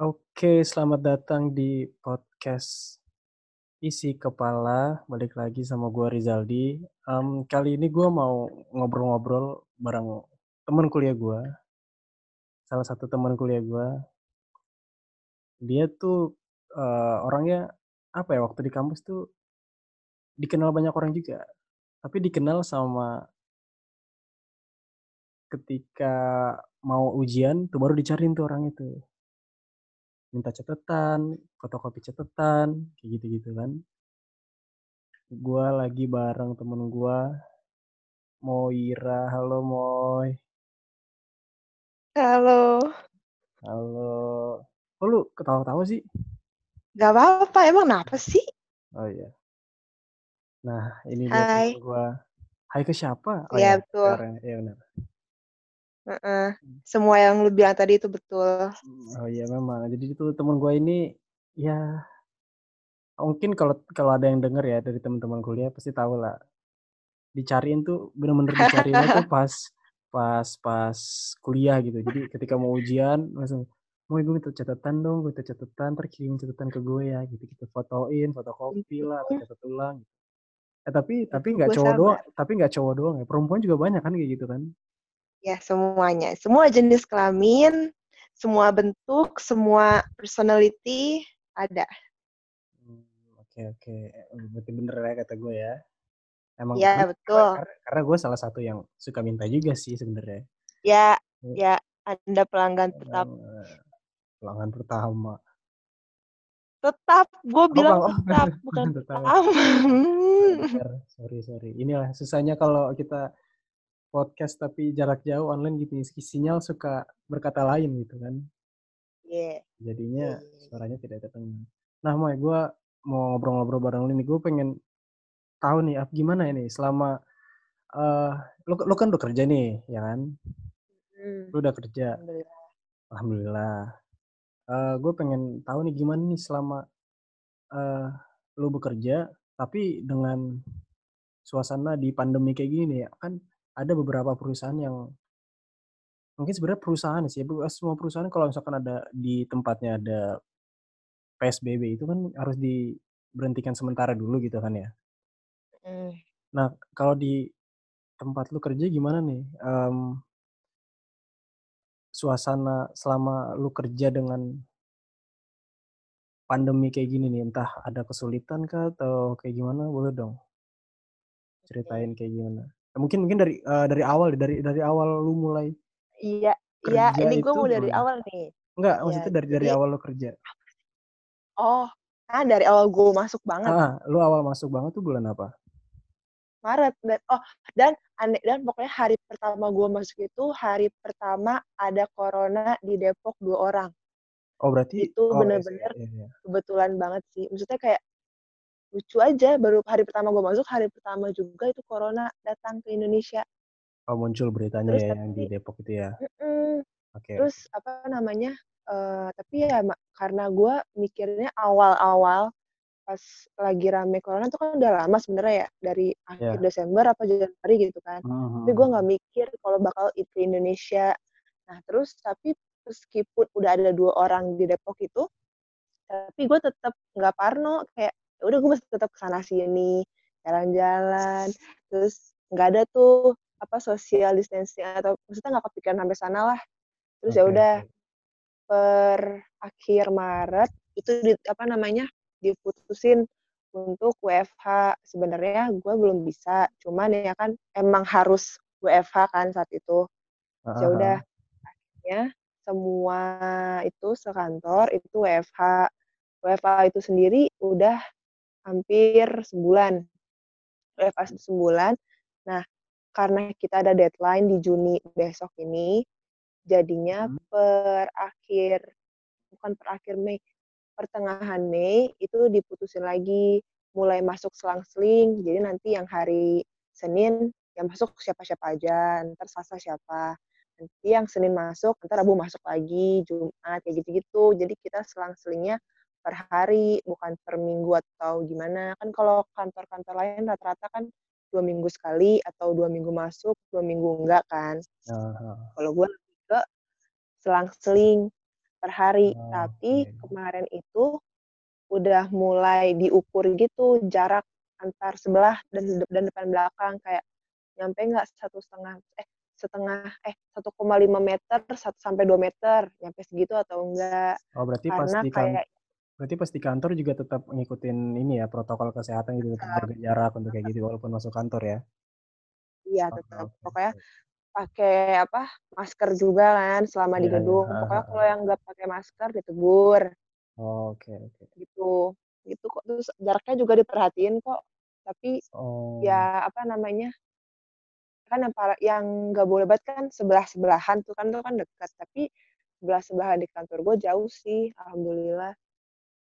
Oke, selamat datang di podcast Isi Kepala. Balik lagi sama gue Rizaldi. Kali ini gue mau ngobrol-ngobrol bareng teman kuliah gue. Salah satu teman kuliah gue. Dia tuh orangnya apa ya, waktu di kampus tuh dikenal banyak orang juga. Tapi dikenal sama ketika mau ujian tuh baru dicariin tuh orang itu. Minta catatan, fotokopi catatan, kayak gitu-gitu kan. Gue lagi bareng temen gue, Moira. Halo Moy. Halo. Halo. Kok lu ketawa-tawa sih? Gak apa-apa, emang kenapa sih? Oh iya. Nah, ini dia gue. Hai ke siapa? Oh iya, betul. Iya benar. Semua yang lu bilang tadi itu betul. Oh iya memang. Jadi itu teman gue ini ya mungkin kalau ada yang denger ya dari teman-teman kuliah pasti tahu lah. Dicariin tuh benar-benar dicariinnya tuh pas kuliah gitu. Jadi ketika mau ujian langsung mau gue minta catatan dong, gue minta catatan, terkirim catatan ke gue ya gitu, kita fotoin, fotokopi lah, atau catat ulang. Gitu. Tapi nggak cowok doang, ya perempuan juga banyak kan kayak gitu kan. Ya, semuanya. Semua jenis kelamin, semua bentuk, semua personality ada. Oke. Berarti bener ya kata gue ya. Emang ya, betul. Karena gue salah satu yang suka minta juga sih sebenarnya. Ya, Anda pelanggan tetap. Pelanggan pertama. Tetap, gue bilang tetap, bukan pertama. Sorry. Inilah susahnya kalau kita podcast tapi jarak jauh online gitu, sinyal suka berkata lain gitu kan. Iya. Yeah. Jadinya suaranya tidak terdengar. Nah, Moy, gue mau ngobrol-ngobrol bareng lu nih. Gue pengen tahu nih gimana ini selama lu kan udah kerja nih, ya kan? Lu udah kerja. Alhamdulillah. Gue pengen tahu nih gimana nih selama lu bekerja tapi dengan suasana di pandemi kayak gini nih, ya kan? Ada beberapa perusahaan yang mungkin sebenarnya perusahaan sih, semua perusahaan kalau misalkan ada di tempatnya ada PSBB itu kan harus diberhentikan sementara dulu gitu kan ya. Nah, kalau di tempat lu kerja gimana nih? Suasana selama lu kerja dengan pandemi kayak gini nih, entah ada kesulitan kah atau kayak gimana, boleh dong ceritain kayak gimana? Mungkin dari awal lu mulai. Iya, ini gue mau dari awal nih. Enggak, maksudnya dari awal lu kerja. Oh, kan dari awal gue masuk banget. Lu awal masuk banget tuh bulan apa? Maret. Dan pokoknya hari pertama gue masuk itu hari pertama ada corona di Depok 2 orang. Oh, berarti itu benar-benar kebetulan banget sih. Maksudnya kayak lucu aja, baru hari pertama gue masuk, hari pertama juga itu corona datang ke Indonesia. Oh, muncul beritanya terus, ya tapi, yang di Depok itu ya. Okay. Terus apa namanya, tapi ya karena gue mikirnya awal-awal pas lagi rame corona tuh kan udah lama sebenarnya ya, dari akhir Desember apa Januari gitu kan. Tapi gue gak mikir kalau bakal itu Indonesia. Nah terus, tapi meskipun udah ada 2 orang di Depok itu, tapi gue tetap gak parno, kayak udah gue masih tetap kesana sini jalan-jalan, terus nggak ada tuh apa social distancing atau maksudnya nggak kepikiran sampai sana lah. Terus ya udah per akhir Maret itu diputusin untuk WFH. Sebenarnya gue belum bisa, cuman ya kan emang harus WFH kan saat itu. Ya udah akhirnya semua itu sekantor itu WFH itu sendiri udah hampir sebulan. WFH sebulan. Nah, karena kita ada deadline di Juni besok ini, jadinya pertengahan Mei itu diputusin lagi, mulai masuk selang-seling. Jadi nanti yang hari Senin yang masuk siapa-siapa aja, ntar Selasa siapa. Nanti yang Senin masuk, ntar Rabu masuk lagi, Jumat kayak gitu-gitu. Jadi kita selang-selingnya per hari, bukan per minggu atau gimana. Kan kalau kantor-kantor lain rata-rata kan 2 minggu sekali atau 2 minggu masuk, 2 minggu enggak kan. Kalau gue lebih ke selang-seling. per hari. Tapi kemarin itu udah mulai diukur gitu jarak antar sebelah dan depan belakang, kayak nyampe nggak 1,5 meter 1 sampai 2 meter, nyampe segitu atau enggak. Oh, berarti pas di kantor juga tetap ngikutin ini ya, protokol kesehatan gitu, tetap jaga jarak untuk kayak gitu walaupun masuk kantor ya. Iya, tetap. Pokoknya pakai masker juga kan selama di gedung. Pokoknya kalau yang nggak pakai masker ditegur. Oke. Gitu kok, terus jaraknya juga diperhatiin kok. Tapi ya kan yang nggak boleh banget kan sebelah-sebelahan tuh kan dekat, tapi sebelah-sebelahan di kantor gue jauh sih, alhamdulillah.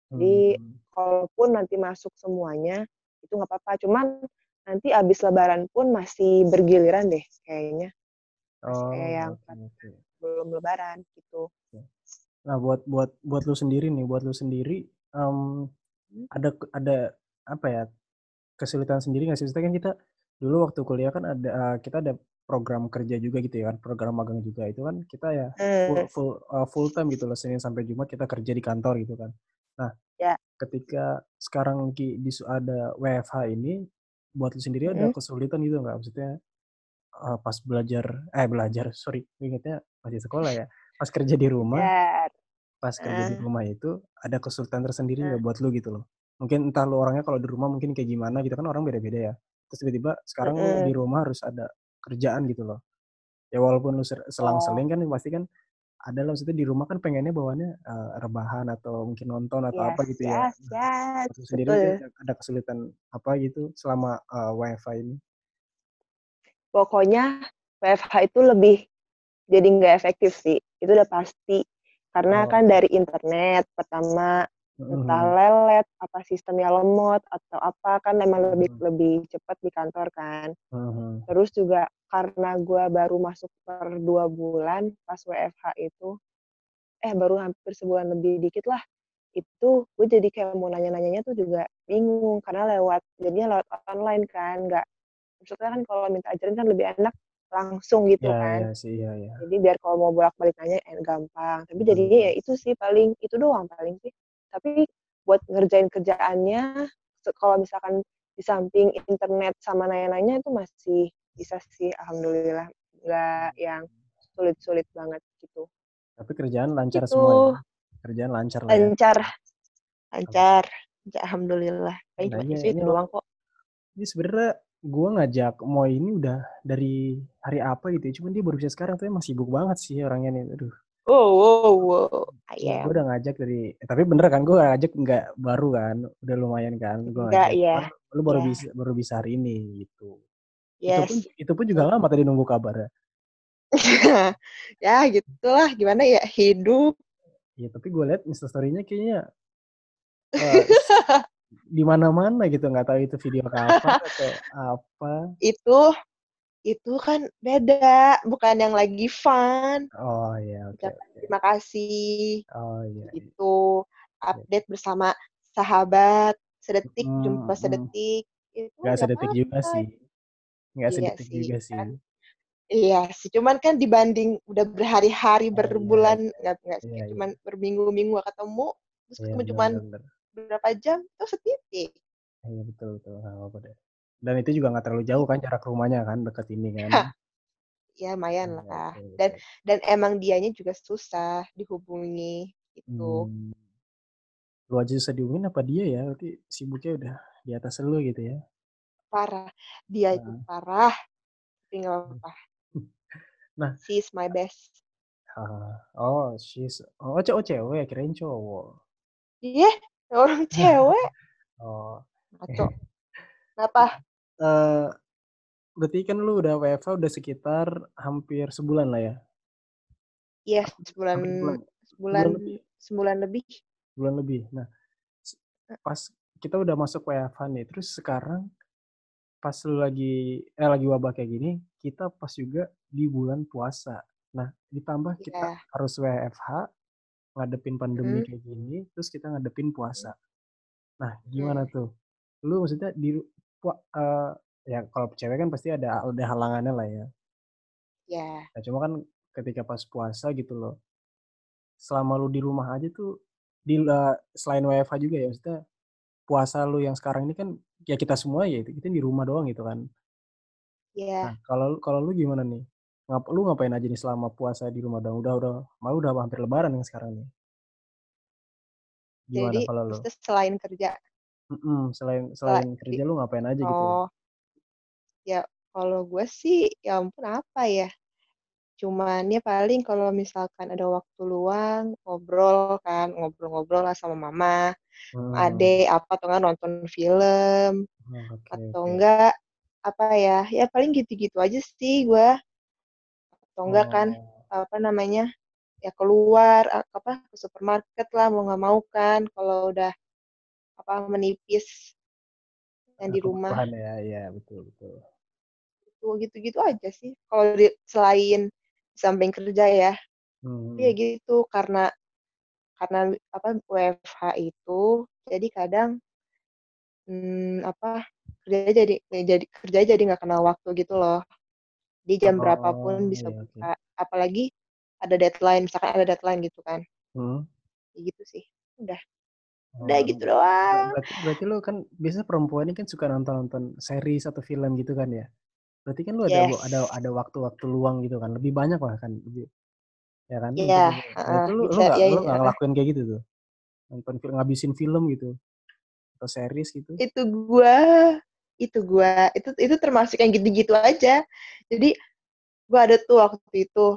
Jadi kalaupun nanti masuk semuanya itu nggak apa-apa, cuman nanti abis Lebaran pun masih bergiliran deh kayaknya. Kayak yang belum Lebaran gitu. Nah, buat lu sendiri nih, ada kesulitan sendiri nggak sih? Kita kan dulu waktu kuliah kan kita ada program kerja juga gitu ya kan, program magang juga itu kan kita ya full time gitu loh, Senin sampai Jumat kita kerja di kantor gitu kan. Nah, ketika sekarang ada WFH ini, buat lu sendiri ada kesulitan gitu nggak? Maksudnya pas masih sekolah ya, pas kerja di rumah, itu ada kesulitan tersendiri nggak buat lu gitu loh? Mungkin entah lu orangnya kalau di rumah mungkin kayak gimana gitu kan, orang beda-beda ya. Terus tiba-tiba sekarang lu di rumah harus ada kerjaan gitu loh. Ya walaupun lu selang-seling kan pasti kan ada lah, maksudnya di rumah kan pengennya bawaannya rebahan atau mungkin nonton atau gitu ya. Terus sendiri ada kesulitan apa gitu selama WFH ini? Pokoknya WFH itu lebih jadi nggak efektif sih. Itu udah pasti. Karena kan dari internet pertama, entah lelet, apa sistemnya lemot atau apa, kan emang lebih cepat di kantor kan. Terus juga karena gue baru masuk per 2 bulan pas WFH itu, baru hampir sebulan lebih dikit lah, itu gue jadi kayak mau nanya-nanyanya tuh juga bingung, karena jadinya lewat online kan, nggak, maksudnya kan kalau minta ajarin kan lebih enak langsung gitu kan. Iya. Jadi biar kalau mau bolak-balik nanya gampang, tapi jadinya ya itu sih paling, itu doang paling sih. Tapi buat ngerjain kerjaannya, kalau misalkan di samping internet sama nanya-nanya itu masih bisa sih, alhamdulillah. Nggak yang sulit-sulit banget gitu. Tapi kerjaan lancar gitu. Semua ya? Kerjaan lancar lah ya? Lancar. Alhamdulillah. Itu doang kok. Ini sebenarnya gue ngajak Moy ini udah dari hari apa gitu ya. Cuman dia baru bisa sekarang, tapi emang sibuk banget sih orangnya nih. Aduh. Gue udah ngajak tapi bener kan, gue ngajak nggak baru kan, udah lumayan kan, gue ngajak. Lu baru bisa hari ini gitu. Yes. Itu pun juga lama tadi nunggu kabarnya. Ya gitulah, gimana ya hidup. Ya tapi gue liat instastory-nya kayaknya di mana-mana gitu, nggak tahu itu video kapan atau apa. Itu kan beda, bukan yang lagi fun. Oh iya, oke. Terima kasih. Oh iya. Itu update bersama sahabat, sedetik jumpa sedetik. Enggak sedetik juga sih. Enggak sedetik juga sih. Iya sih, cuman kan dibanding udah berhari-hari, berbulan, enggak cuman berminggu-minggu ketemu, terus ketemu cuman berapa jam, terus sedetik. Iya betul. Apa deh. Dan itu juga nggak terlalu jauh kan jarak rumahnya kan, dekat ini kan. Ya lumayan lah. Dan emang dianya juga susah dihubungi gitu. Lu aja susah dihubungin apa dia ya? Berarti sibuknya udah di atas lu gitu ya. Parah. Dia itu parah. Tapi nggak apa-apa. Nah, she's my best. Cewek, kirain cowok. Iya, orang cewek. Atau apa? Berarti kan lu udah WFH udah sekitar hampir sebulan lah ya? Iya, sebulan lebih. Sebulan lebih. Nah, pas kita udah masuk WFH nih, terus sekarang pas lu lagi wabah kayak gini, kita pas juga di bulan puasa. Nah, ditambah kita harus WFH, ngadepin pandemi kayak gini, terus kita ngadepin puasa. Nah, gimana tuh? Lu maksudnya ya kalau cewek kan pasti ada halangannya lah ya. Nah, cuma kan ketika pas puasa gitu loh. selama lu di rumah aja tuh, selain WFH juga ya, maksudnya puasa lu yang sekarang ini kan ya kita semua ya, kita di rumah doang gitu kan. Iya. Yeah. Nah, kalau lu gimana nih? Lu ngapain aja nih selama puasa di rumah doang? Udah hampir lebaran yang sekarang nih. Gimana jadi, kalau lu? Jadi selain kerja. Selain kerja lu ngapain aja gitu? Oh. Ya, kalau gue sih ya ampun apa ya? Cuman ya paling kalau misalkan ada waktu luang, ngobrol-ngobrol lah sama mama, adek, apa atau enggak nonton film, atau enggak, apa ya, ya paling gitu-gitu aja sih gue, atau enggak kan, ya keluar, ke supermarket lah, mau nggak mau kan, kalau udah menipis, yang di rumah. Ya, betul. Gitu-gitu aja sih, kalau selain samping kerja ya. Ya gitu karena WFH itu jadi kadang kerja jadi nggak kenal waktu gitu loh. Di jam berapapun bisa buka. Apalagi ada deadline, misalkan ada deadline gitu kan. Ya gitu sih. Udah gitu doang. Berarti lo kan biasanya perempuan ini kan suka nonton series atau film gitu kan ya. Berarti kan lu ada waktu-waktu luang gitu kan, lebih banyak lah kan, ya kan? Iya. Lu nggak ngelakuin kayak gitu tuh, nonton film, ngabisin film gitu, atau series gitu? Itu termasuk yang gitu-gitu aja. Jadi gua ada tuh waktu itu,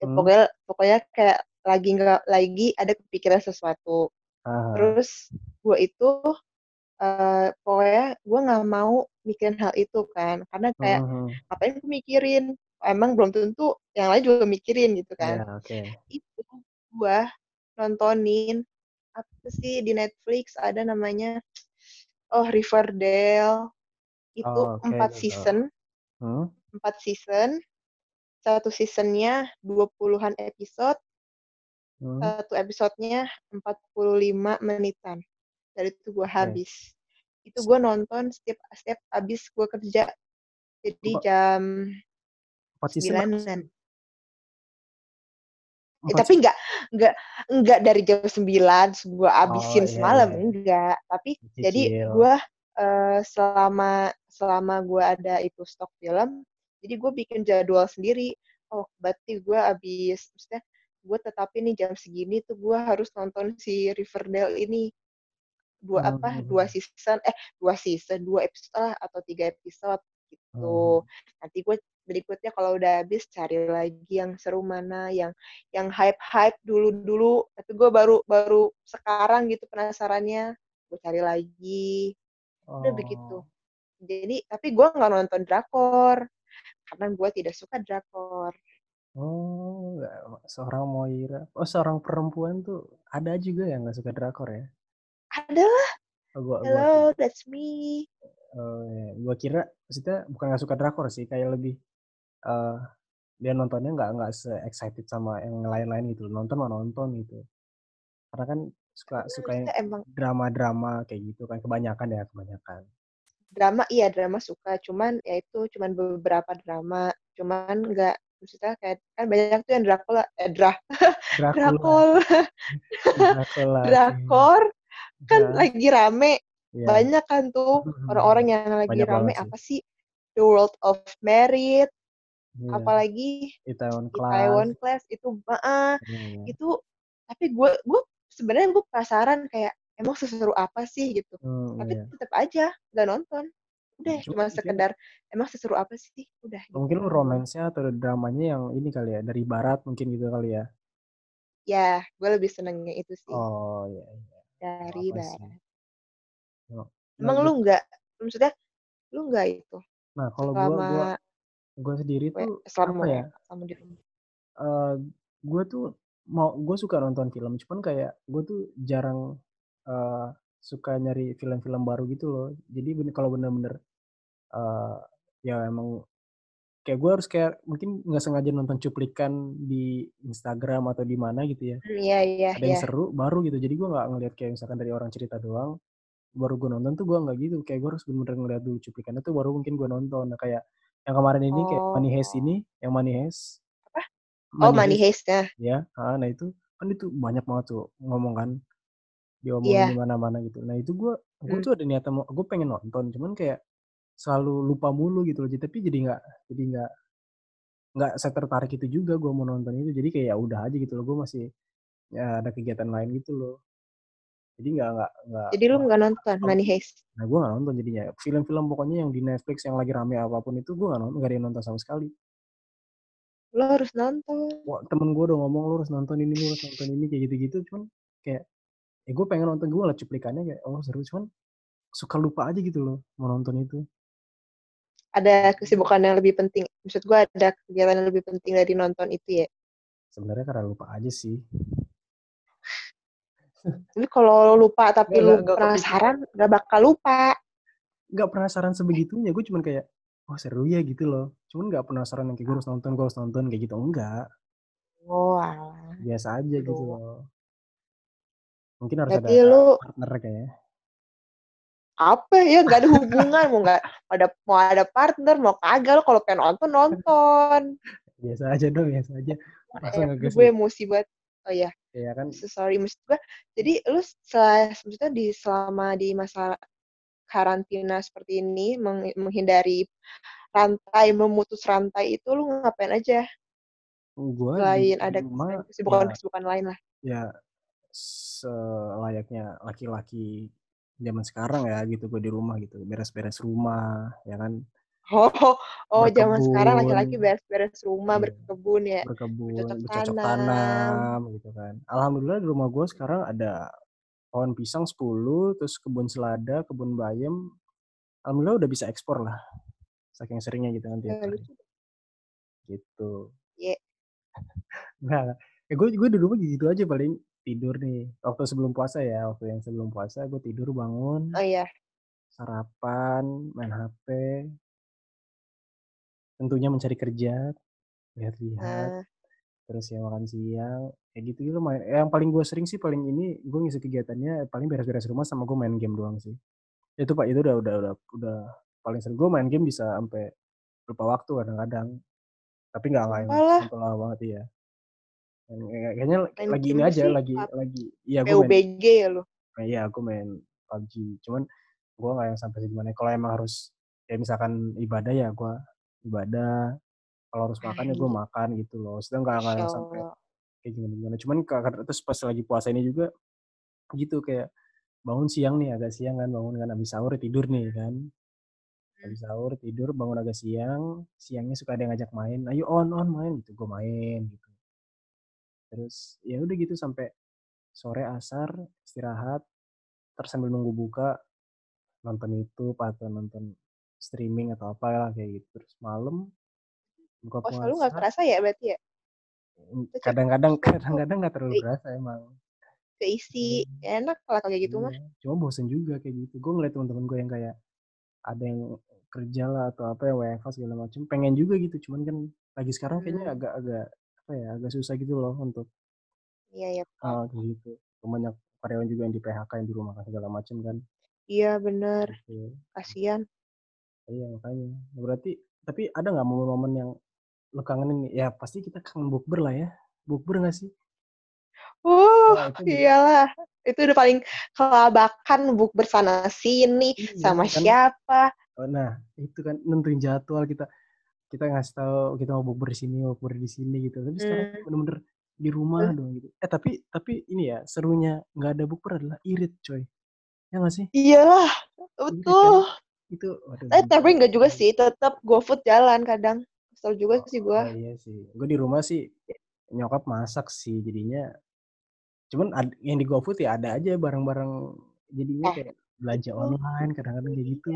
pokoknya kayak lagi ada kepikiran sesuatu. Terus gua itu pokoknya gue nggak mau mikirin hal itu kan, karena kayak ngapain gue mikirin, emang belum tentu yang lain juga mikirin gitu kan. Itu gue nontonin apa sih di Netflix ada namanya Riverdale itu 4 season, 4 season, satu seasonnya 20-an episode, satu episodenya 45 menitan. Dari itu gue habis. Itu gue nonton setiap habis gue kerja. Jadi jam 9-an. Tapi enggak dari jam 9 gue abisin semalam. Enggak. Tapi Cicil. Jadi gue selama gue ada itu stok film, jadi gue bikin jadwal sendiri. Berarti gue abis. Maksudnya gue tetapin nih jam segini tuh gue harus nonton si Riverdale ini. 2 episode lah, atau 3 episode gitu. Nanti gue berikutnya kalau udah habis cari lagi yang seru mana, yang hype dulu, tapi gue baru sekarang gitu penasarannya, gue cari lagi. Udah begitu. Jadi tapi gue nggak nonton drakor karena gue tidak suka drakor. Seorang Moira, seorang perempuan tuh ada juga yang nggak suka drakor ya? Adalah. Hello, that's me. Gue kira maksudnya bukan nggak suka drakor sih, kayak lebih dia nontonnya nggak se-excited sama yang lain-lain gitu. Nonton gitu. Karena kan suka yang drama-drama kayak gitu kan, kebanyakan. Drama suka, cuman ya itu cuman beberapa drama, cuman nggak. Maksudnya kayak kan banyak tuh yang drakor. Kan lagi rame, banyak kan tuh orang-orang yang lagi banyak rame apa sih, The World of Merit, apalagi Itaewon Class itu itu. Tapi gue sebenarnya gue penasaran kayak emang seseru apa sih gitu, tapi tetap aja nggak nonton. Udah cuma sekedar emang seseru apa sih, udah. Mungkin gitu. Romansnya atau dramanya yang ini kali ya, dari barat mungkin gitu kali ya. Ya, gue lebih senengnya itu sih. Iya. Dari barat. Emang lu enggak? Maksudnya lu enggak itu? Nah, kalau gue sendiri tuh apa ya? Gue tuh gue suka nonton film, cuman kayak gue tuh jarang suka nyari film-film baru gitu loh. Jadi kalau bener-bener ya emang kayak gue harus kayak mungkin nggak sengaja nonton cuplikan di Instagram atau di mana gitu ya, ada yang seru baru gitu. Jadi gue nggak ngeliat kayak misalkan dari orang cerita doang baru gue nonton tuh, gue nggak gitu. Kayak gue harus bener-bener ngeliat dulu cuplikannya tuh baru mungkin gue nonton. Nah, kayak yang kemarin ini kayak Money Heist ini, yang Money Heist apa? Money Heist ya. Nah itu kan itu banyak banget tuh ngomong kan, diomongin di mana-mana gitu. Nah itu gue tuh ada niatan gue pengen nonton, cuman kayak selalu lupa mulu gitu loh. Tapi jadi nggak saya tertarik itu juga gue mau nonton itu. Jadi kayak ya udah aja gitu loh, gue masih ya, ada kegiatan lain gitu loh. Jadi nggak. Jadi lu nggak nonton Money Heist? Nah gue nggak nonton jadinya. Film-film pokoknya yang di Netflix yang lagi rame apapun itu gue nggak nonton, nggak ada yang nonton sama sekali. Lo harus nonton. Wah, temen gue udah ngomong lo harus nonton ini, lo harus nonton ini kayak gitu-gitu. Cuman kayak ya gue pengen nonton, gue lah cuplikannya kayak oh seru, cuman suka lupa aja gitu loh mau nonton itu. Ada kesibukan yang lebih penting. Maksud gue ada kegiatan yang lebih penting dari nonton itu ya? Sebenarnya karena lupa aja sih. Tapi kalau lupa tapi lu penasaran, gak bakal lupa. Gak penasaran sebegitunya. Gue cuman kayak, oh seru ya gitu loh. Cuman gak penasaran yang kayak gue harus nonton kayak gitu. Enggak. Oh alah. Biasa aja gitu loh. Mungkin harus berarti ada lu partner kayaknya. Apa ya, gak ada hubungan. mau ada partner, mau kagak, lo kalau pengen nonton. Biasa aja dong, biasa aja. Gue emosi banget. Oh ya, yeah, kan? Sorry, maksud gue. Jadi lu maksudnya selama di masa karantina seperti ini, menghindari rantai, memutus rantai itu, lu ngapain aja? Gue selain ada kesibukan-kesibukan lain lah. Ya, selayaknya laki-laki zaman sekarang ya gitu, gue di rumah gitu, beres-beres rumah ya kan. Oh zaman sekarang laki-laki beres-beres rumah, berkebun ya. Bercocok tanam gitu kan. Alhamdulillah di rumah gue sekarang ada pohon pisang 10, terus kebun selada, kebun bayam. Alhamdulillah udah bisa ekspor lah. Saking seringnya gitu nanti. Gitu. Iya. Yeah. Nah, gue di rumah gitu aja paling tidur nih. Waktu yang sebelum puasa gue tidur bangun. Oh iya. Sarapan, main HP. Tentunya mencari kerja, lihat-lihat, terus ya makan siang, kayak gitu main. Yang paling gue sering sih paling ini gue ngisi kegiatannya paling beres-beres rumah sama gue main game doang sih. Itu pak itu udah paling sering gue main game bisa sampai lupa waktu kadang-kadang. Tapi nggak lama banget ya. Kayaknya main lagi ini aja lagi. Iya gue main. PUBG ya lo. Iya aku main PUBG. Cuman gue nggak yang sampai segimana. Kalau emang harus ya misalkan ibadah ya gue ibadah, kalau harus makan ya gue makan gitu loh. Sedang nggak sampai kayak gimana. Cuman terus pas lagi puasa ini juga gitu kayak bangun siang nih, agak siang kan, bangun kan abis sahur tidur nih kan. Abis sahur tidur bangun agak siang, siangnya suka ada yang ngajak main, ayo on main gitu, gue main gitu. Terus ya udah gitu sampai sore asar istirahat, terus sambil nunggu buka nonton YouTube atau nonton streaming atau apalah kayak gitu. Terus malam buka puasa. Oh, selalu nggak kerasa ya berarti ya? Kadang-kadang nggak terlalu kerasa emang. Keisi enak lah kayak gitu mah. Cuma bosen juga kayak gitu. Gue ngeliat teman-teman gue yang kayak ada yang kerja lah atau apa ya, WFH segala macam. Pengen juga gitu, cuman kan lagi sekarang kayaknya agak-agak apa ya, agak susah gitu loh untuk. Iya ya. Kayak gitu. Banyak karyawan juga yang di PHK, yang di rumah segala macam kan. Iya benar. Gitu. Kasian. Iya makanya. Berarti tapi ada nggak momen-momen yang lo kangenin? Ya pasti kita kangen bukber lah ya. Bukber nggak sih? Iyalah. Itu udah paling kelabakan bukber sana sini sama kan, siapa. Nah itu kan nentuin jadwal kita ngasih tahu kita mau bukber di sini gitu. Tapi sekarang bener-bener di rumah doang gitu. Tapi ini ya serunya nggak ada bukber adalah irit coy. Ya nggak sih? Iyalah betul. Irit, kan? Itu tapi enggak juga sih, tetap GoFood jalan kadang. Kesel juga sih gue. Oh, iya sih. Gue di rumah sih nyokap masak sih jadinya. Cuman yang di GoFood ya ada aja barang-barang jadinya kayak belanja online kadang-kadang kayak gitu.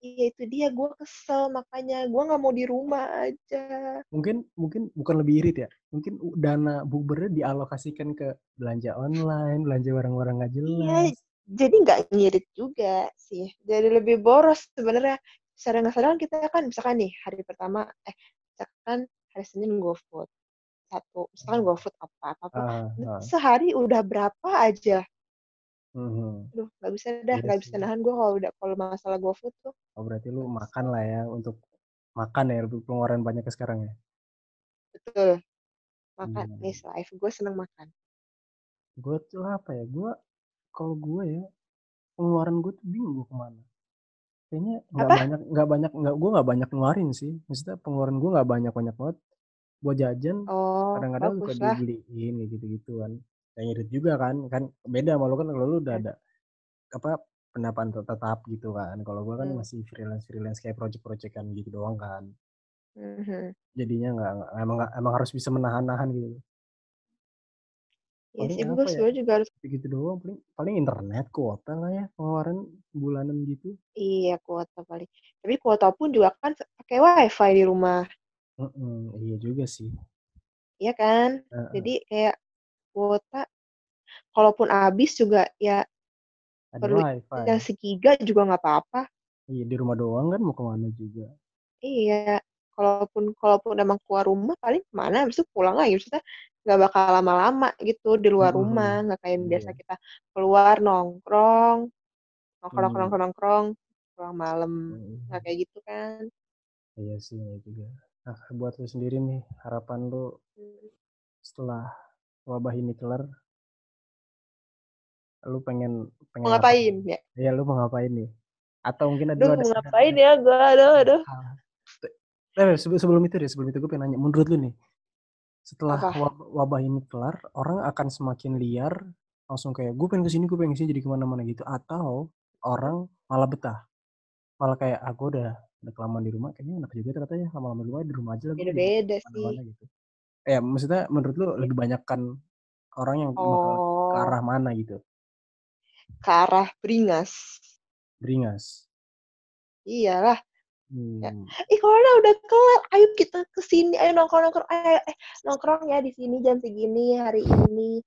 Iya itu dia, gue kesel makanya gue enggak mau di rumah aja. Mungkin bukan lebih irit ya. Mungkin dana bukbernya dialokasikan ke belanja online, belanja barang-barang enggak jelas. Iya. Jadi nggak ngirit juga sih. Jadi lebih boros sebenarnya. Secara nggak sadar kita kan misalkan nih hari pertama, misalkan hari Senin GoFood satu, misalkan GoFood apa. Sehari udah berapa aja? Duh, nggak bisa dah, nggak bisa nahan gue kalau masalah GoFood tuh. Oh berarti lu makan lah ya, untuk makan ya, pengeluaran banyak sekarang ya. Betul. Makan is life. Gue seneng makan. Gue tuh apa ya? Gue kalau gue ya pengeluaran gue tuh bingung gue kemana. Kayaknya nggak banyak, gue nggak banyak ngeluarin sih. Maksudnya pengeluaran gue nggak banyak banget. Buat jajan kadang-kadang suka dibeliin kayak gitu-gitu kan. Dan irit juga kan beda sama lu kan, kalau lu udah ada apa pendapatan tetap gitu kan. Kalau gue kan masih freelance kayak project-projectan gitu doang kan. Jadinya nggak emang harus bisa menahan-nahan gitu. Iya sih, gue juga harus gitu doang. Paling internet, kuota lah ya pengeluaran bulanan gitu. Iya, kuota paling. Tapi kuota pun juga kan pakai wifi di rumah. Iya juga sih. Iya kan. Jadi kayak kuota, kalaupun habis juga ya ada perlu wifi. Yang segiga juga nggak apa-apa. Iya, di rumah doang kan mau kemana juga. Iya, kalaupun emang keluar rumah paling kemana, habis itu pulang lagi. Maksudnya nggak bakal lama-lama gitu di luar rumah, nggak kayak biasa kita keluar nongkrong pulang malam, nggak kayak gitu kan. Iya sih, iya juga. Nah, buat lu sendiri nih, harapan lu setelah wabah ini kelar, lu pengen mau ngapain ya? Iya, lu mau ngapain nih? Atau mungkin ada mau ngapain ya? Gue aduh. Sebelum itu gue pengen nanya, menurut lu nih, setelah wabah ini kelar, orang akan semakin liar, langsung kayak gue pengen kesini, jadi kemana-mana gitu, atau orang malah betah, malah kayak aku udah kelamaan di rumah, kayaknya enak juga ternyata ya, lama-lama di rumah aja lah. Beda-beda sih. Gitu. Ya, maksudnya menurut lu lebih banyak kan orang yang ke arah mana gitu? Ke arah beringas. Beringas? Iyalah. Ya. Corona udah kelar, ayo kita kesini, ayo nongkrong-nongkrong, nongkrong ya di sini jam segini hari ini.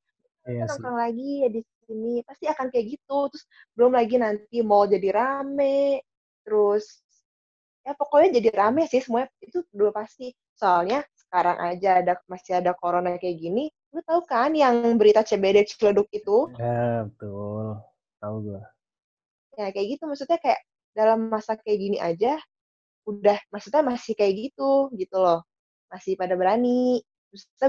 Iya, nongkrong lagi ya di sini, pasti akan kayak gitu. Terus belum lagi nanti mall jadi rame, terus ya pokoknya jadi rame sih semuanya, itu udah pasti. Soalnya sekarang aja masih ada corona kayak gini. Lu tahu kan yang berita CBD celeduk itu? Ya, betul. Tahu gua. Ya kayak gitu, maksudnya kayak dalam masa kayak gini aja udah, maksudnya masih kayak gitu loh. Masih pada berani. Maksudnya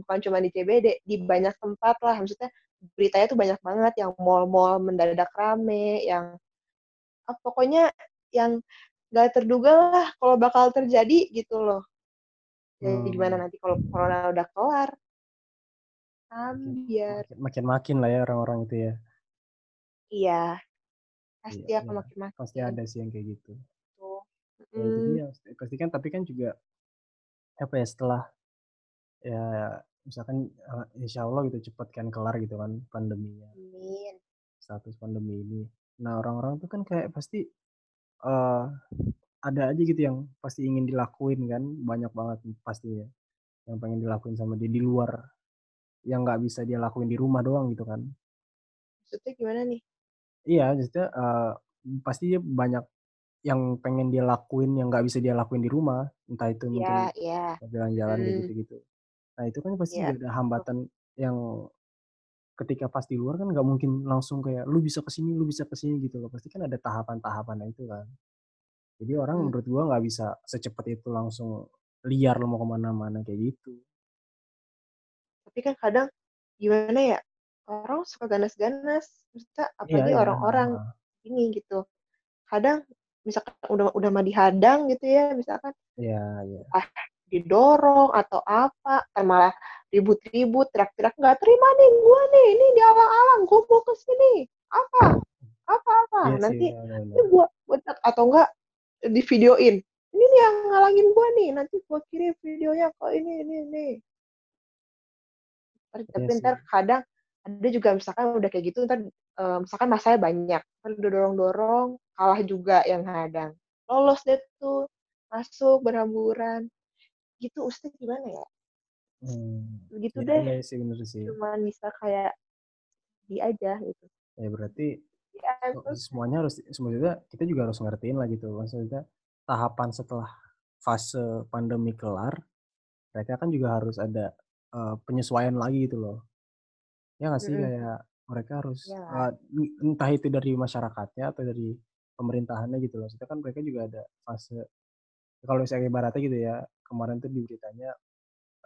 bukan cuma di CBD, di banyak tempat lah. Maksudnya beritanya tuh banyak banget, yang mal-mal mendadak rame, yang pokoknya yang nggak terduga lah kalau bakal terjadi gitu loh. Jadi gimana nanti kalau corona udah kelar? Biar makin lah ya orang-orang itu ya. Iya. Pasti akan makin. Pasti ada sih yang kayak gitu. Tuh. Ya, pasti kan, tapi kan juga apa ya, setelah ya misalkan insya Allah gitu cepet kan kelar gitu kan pandeminya. Amin. Status pandemi ini. Nah, orang-orang tuh kan kayak pasti ada aja gitu yang pasti ingin dilakuin kan, banyak banget pastinya yang pengen dilakuin sama dia di luar yang nggak bisa dia lakuin di rumah doang gitu kan. Maksudnya gimana nih? Iya, maksudnya pasti banyak yang pengen dia lakuin yang nggak bisa dia lakuin di rumah, entah itu mungkin jalan-jalan gitu-gitu. Nah itu kan pasti ada hambatan yang ketika pas di luar kan nggak mungkin langsung kayak lu bisa kesini gitu loh. Pasti kan ada tahapan-tahapannya itu kan. Jadi orang menurut gua nggak bisa secepat itu langsung liar lu mau kemana-mana kayak gitu. Tapi kan kadang gimana ya, orang suka ganas-ganas, maksudnya apalagi orang-orang ini gitu. Kadang misalkan udah mah dihadang gitu ya, misalkan didorong atau apa, malah ribut-ribut, teriak-teriak, nggak terima nih gue nih, ini di alang-alang, gue mau kesini, apa, yes, nanti ini gue atau enggak di videoin, ini nih yang ngalangin gue nih, nanti gue kirim videonya kok ini. Tapi ntar kadang ada juga misalkan udah kayak gitu, ntar misalkan masanya banyak, ntar dorong-dorong, kalah juga yang hadang, lolos deh tuh, masuk berhamburan, gitu. Ustaz gimana ya? Begitu ya, deh. Ya, sih. Cuman bisa kayak di aja gitu. Ya berarti semuanya harus, sebenarnya kita juga harus ngertiin lah gitu. Maksudnya tahapan setelah fase pandemi kelar, mereka kan juga harus ada penyesuaian lagi gitu loh. Ya nggak sih, kayak mereka harus entah itu dari masyarakatnya atau dari pemerintahannya gitu loh. Maksudnya kan mereka juga ada fase, kalau misalnya ibaratnya gitu ya, kemarin tuh di beritanya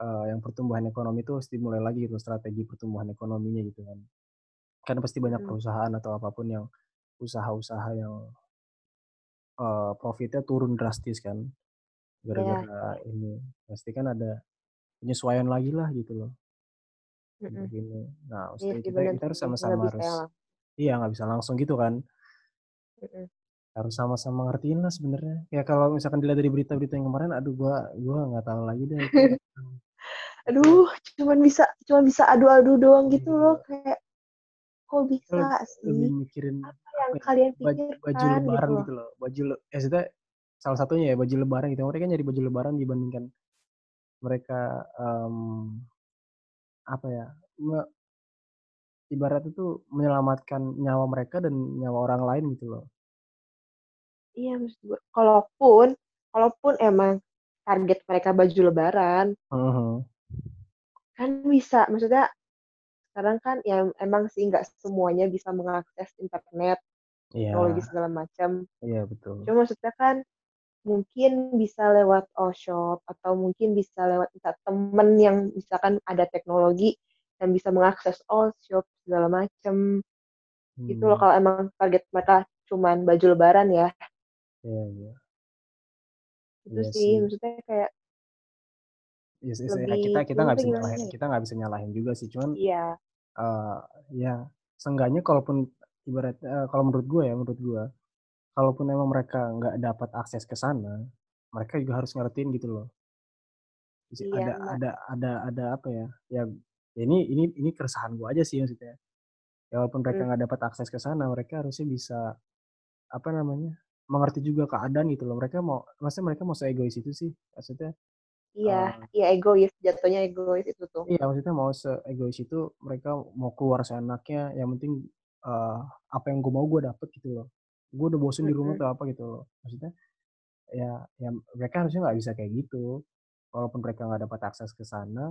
yang pertumbuhan ekonomi itu harus dimulai lagi gitu, strategi pertumbuhan ekonominya gitu kan. Karena pasti banyak perusahaan atau apapun yang usaha-usaha yang profitnya turun drastis kan. Gara-gara ini pasti kan ada penyesuaian lagi lah gitu loh. Begini. Nah, ya, kita harus sama-sama harus. Iya, nggak bisa langsung gitu kan. Harus sama-sama ngertiin lah sebenarnya. Ya kalau misalkan dilihat dari berita-berita yang kemarin, aduh gua nggak tahu lagi deh. Aduh, cuman bisa adu-adu doang gitu loh, kayak kok bisa sih? Lebih mikirin apa yang kalian pikirkan baju lebaran gitu loh. Salah satunya ya baju lebaran gitu. Mereka nyari baju lebaran dibandingkan mereka ibarat itu menyelamatkan nyawa mereka dan nyawa orang lain gitu loh. Iya, maksud gue. Kalaupun emang target mereka baju lebaran, kan bisa. Maksudnya sekarang kan ya emang sih nggak semuanya bisa mengakses internet, teknologi segala macam. Iya, betul. Cuma maksudnya kan mungkin bisa lewat all shop atau mungkin bisa lewat temen yang misalkan ada teknologi dan bisa mengakses all shop segala macam. Gitu loh kalau emang target mereka cuman baju lebaran ya. Iya. Itu ya, sih maksudnya kayak kita nggak bisa nyalahin juga sih, cuman seenggaknya kalaupun ibarat kalau menurut gue kalaupun emang mereka nggak dapat akses ke sana, mereka juga harus ngertiin gitu loh. Ini keresahan gue aja sih maksudnya. Ya, walaupun mereka nggak dapat akses ke sana, mereka harusnya bisa mengerti juga keadaan gitu loh. Mereka mau se-egois itu sih maksudnya. Egois, jatuhnya egois itu tuh. Iya, maksudnya mau se-egois itu mereka mau keluar seenaknya. Yang penting apa yang gue mau gue dapet gitu loh. Gue udah bosen di rumah atau apa gitu loh. Maksudnya ya mereka harusnya gak bisa kayak gitu. Walaupun mereka gak dapat akses ke sana,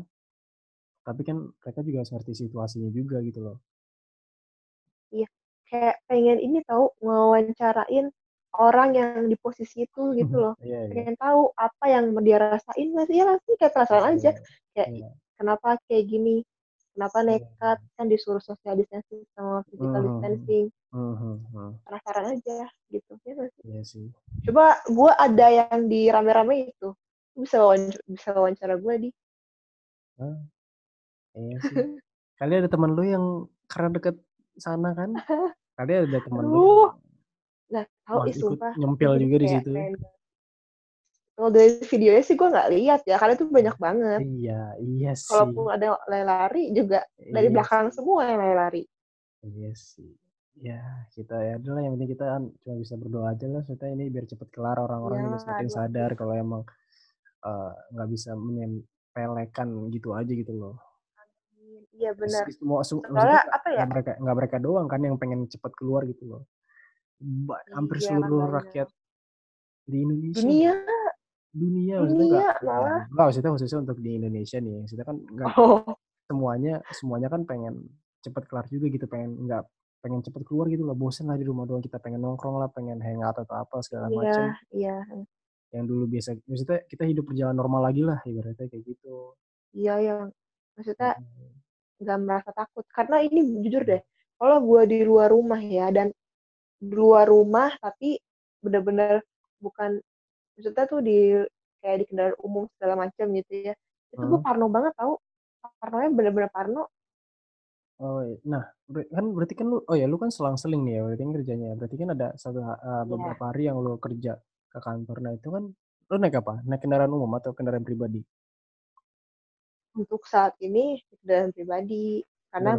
tapi kan mereka juga harus ngerti situasinya juga gitu loh. Iya, kayak pengen ini tau, ngewawancarain orang yang di posisi itu gitu loh. Pengen tahu apa yang dia rasain. Masih kayak penasaran aja. Kenapa kayak gini? Kenapa nekat, kan disuruh social distancing sama physical distancing. Penasaran aja gitu. Iya sih. Coba gue ada yang di rame-rame itu. Bisa wawancara gue di. Iya sih. Kali ada teman lu yang karena deket sana kan? Kali ada teman lu. Nah, tahu isu apa? Nyempil juga di situ. Kalau dari videonya sih gue nggak lihat ya, karena itu banyak banget. Iya sih. Kalaupun ada lari juga dari belakang semua yang lari. Iya sih. Ya kita adalah yang penting kita cuma bisa berdoa aja lah. Soalnya ini biar cepat kelar, orang-orang juga semakin sadar kalau emang nggak bisa menyempelekan gitu aja gitu loh. Iya benar. Soalnya mereka doang kan yang pengen cepat keluar gitu loh. Hampir seluruh rakyat di Indonesia. Dunia malah. Enggak, maksudnya khususnya untuk di Indonesia nih. Maksudnya kan semuanya kan pengen cepat kelar juga gitu, pengen cepat keluar gitu loh. Bosen lah di rumah doang, kita pengen nongkrong lah, pengen hangout atau apa segala macam. Iya. Yang dulu biasa, maksudnya kita hidup berjalan normal lagi lah ibaratnya kayak gitu. Iya. Maksudnya enggak merasa takut karena ini jujur deh. Kalau gue di luar rumah ya tapi benar-benar bukan maksudnya tuh di kendaraan umum segala macam gitu ya. Itu gue parno banget tau. Parnonya benar-benar parno. Oh, nah, kan berarti kan lu kan selang-seling nih ya berarti kerjanya. Berarti kan ada beberapa hari yang lu kerja ke kantor. Nah, itu kan lu naik apa? Naik kendaraan umum atau kendaraan pribadi? Untuk saat ini kendaraan pribadi karena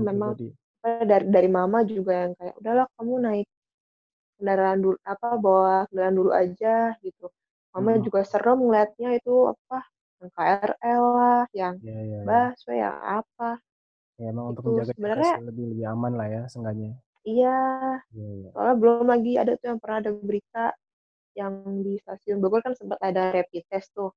dari mama juga yang kayak udahlah kamu naik kendaraan dulu bawa kendaraan dulu aja gitu. Mama juga serem ngeliatnya itu yang KRL lah, yang busway, yang apa. Ya emang gitu. Untuk menjaga situasi lebih aman lah ya seenggaknya. Iya. Soalnya belum lagi ada tuh yang pernah ada berita yang di stasiun Bogor kan sempat ada rapid test tuh.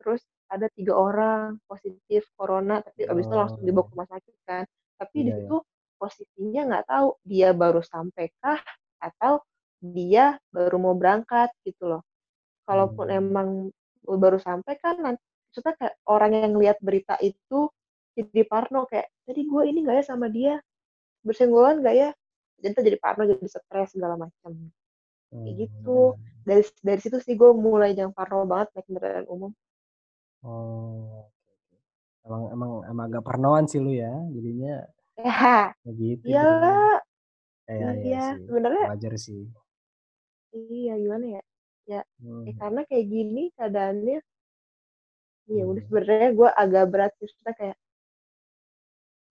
Terus ada 3 orang positif corona tapi abis itu langsung dibawa ke rumah sakit kan. Tapi di situ posisinya nggak tahu dia baru sampai kah atau dia baru mau berangkat gitu loh. Kalaupun emang baru sampai kan nanti maksudnya kayak orang yang ngelihat berita itu jadi parno, kayak jadi gue ini nggak ya sama dia, bersenggolan nggak ya, jadi parno, jadi stres segala macam kayak gitu. Dari situ sih gue mulai jangan parno banget naik kendaraan umum. Emang agak parnoan sih lu ya jadinya. Begitu ya. Iya, sebenarnya wajar sih. Iya, gimana ya? Ya, karena kayak gini keadaannya. Iya, udah sebenarnya gue agak berat sih, kita kayak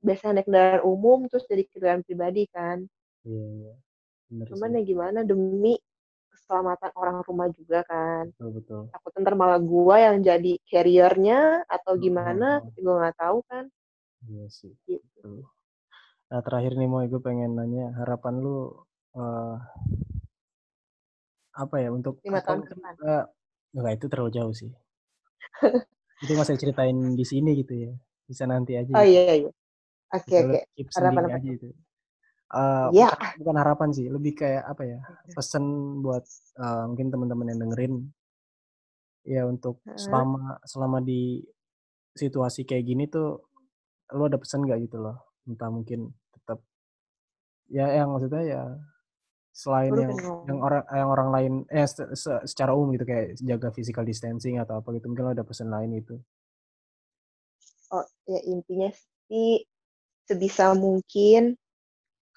biasa naik kendaraan umum terus jadi kendaraan pribadi kan. Iya. Bener. Cuman sih, ya gimana demi keselamatan orang rumah juga kan. Betul. Aku tentar malah gue yang jadi carrier-nya atau gimana, gue nggak tahu kan. Iya sih. Gitu. Nah, terakhir nih Moy, gue pengen nanya harapan lu apa ya untuk 5 tahun ke depan? Enggak, itu terlalu jauh sih. Itu masih ceritain di sini gitu ya. Bisa nanti aja. Oh gitu. Iya. Oke. Harapan aja itu. Yeah. Bukan harapan sih, lebih kayak apa ya? Pesan buat mungkin teman-teman yang dengerin. Ya untuk selama di situasi kayak gini tuh lu ada pesan enggak gitu loh? Entah mungkin tetap ya yang maksudnya ya selain yang orang lain secara umum gitu kayak jaga physical distancing atau apa gitu, mungkin lo ada pesan lain itu. Oh ya, intinya sih sebisa mungkin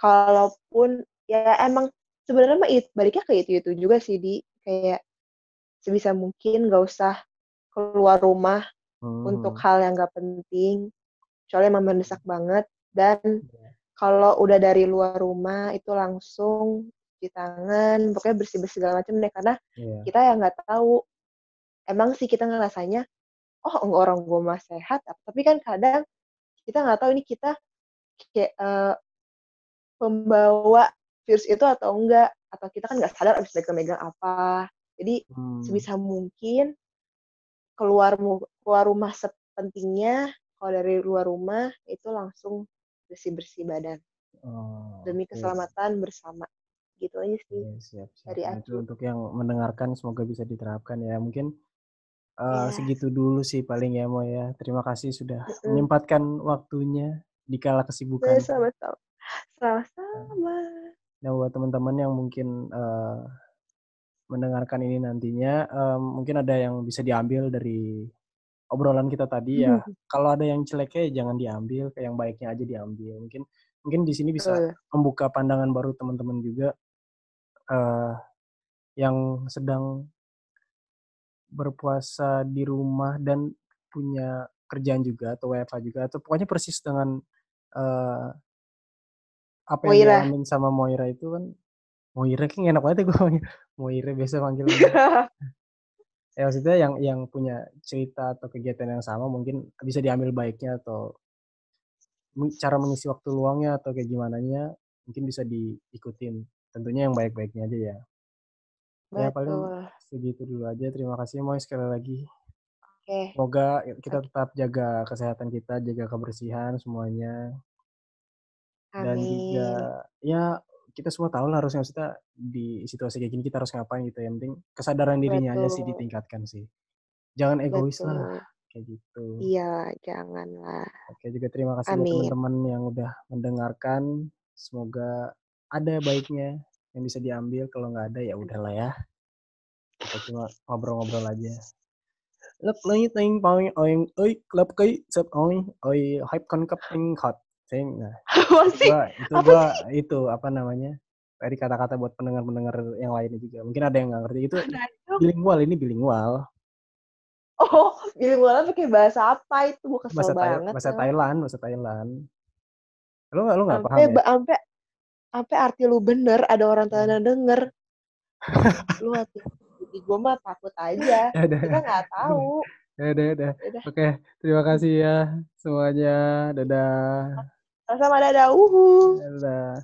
kalaupun ya emang sebenarnya mah baliknya ke itu juga sih, di kayak sebisa mungkin gak usah keluar rumah untuk hal yang gak penting kecuali emang mendesak banget. Dan kalau udah dari luar rumah itu langsung cuci tangan, pokoknya bersih-bersih segala macam deh, karena kita yang nggak tahu. Emang sih kita ngerasanya, oh orang gue mah sehat, tapi kan kadang kita nggak tahu ini kita kayak pembawa virus itu atau enggak, atau kita kan nggak sadar abis megang apa. Jadi sebisa mungkin keluar rumah sepentingnya. Kalau dari luar rumah itu langsung bersih-bersih badan demi keselamatan bersama, gitu aja sih. Siap. Dari itu untuk yang mendengarkan semoga bisa diterapkan ya, mungkin segitu dulu sih paling ya Mo ya. Terima kasih sudah menyempatkan waktunya di kala kesibukan. Sama-sama. Nah buat teman-teman yang mungkin mendengarkan ini nantinya mungkin ada yang bisa diambil dari obrolan kita tadi ya. Kalau ada yang jeleknya jangan diambil, kayak yang baiknya aja diambil. Mungkin di sini bisa membuka pandangan baru teman-teman juga yang sedang berpuasa di rumah dan punya kerjaan juga atau WFH juga, atau pokoknya persis dengan apa yang dialamin sama Moira itu kan. Moira kayak enak banget ya gue. Moira biasa manggil. Ya maksudnya yang punya cerita atau kegiatan yang sama mungkin bisa diambil baiknya atau cara mengisi waktu luangnya atau kayak gimananya mungkin bisa diikutin, tentunya yang baik-baiknya aja ya. Betul. Ya paling segitu dulu aja. Terima kasih Moy sekali lagi. Semoga kita tetap jaga kesehatan kita, jaga kebersihan semuanya. Amin. Dan juga ya kita semua tahu lah harusnya, maksudnya di situasi kayak gini kita harus ngapain gitu. Yang penting kesadaran dirinya aja sih ditingkatkan sih. Jangan egois lah kayak gitu. Iya, janganlah. Oke, juga terima kasih buat teman-teman yang udah mendengarkan. Semoga ada baiknya yang bisa diambil, kalau nggak ada ya udahlah ya. Kita cuma ngobrol-ngobrol aja. Lep lagi ting paling oing oi klep kai sep oing oi hype kon kaping hot. Nah, itu apa namanya? Tadi kata-kata buat pendengar-pendengar yang lainnya juga. Mungkin ada yang nggak ngerti itu. Bilingual, ini bilingual. Oh, bilingual pakai bahasa apa itu? Gue kesel banget. Bahasa Thailand. Lu nggak paham ya? Sampai arti lu bener, ada orang Thailand denger. Lu hati. Gue mah takut aja. Kita nggak tahu. Dadah. Oke, terima kasih ya semuanya. Dadah. Sama-sama, dadah.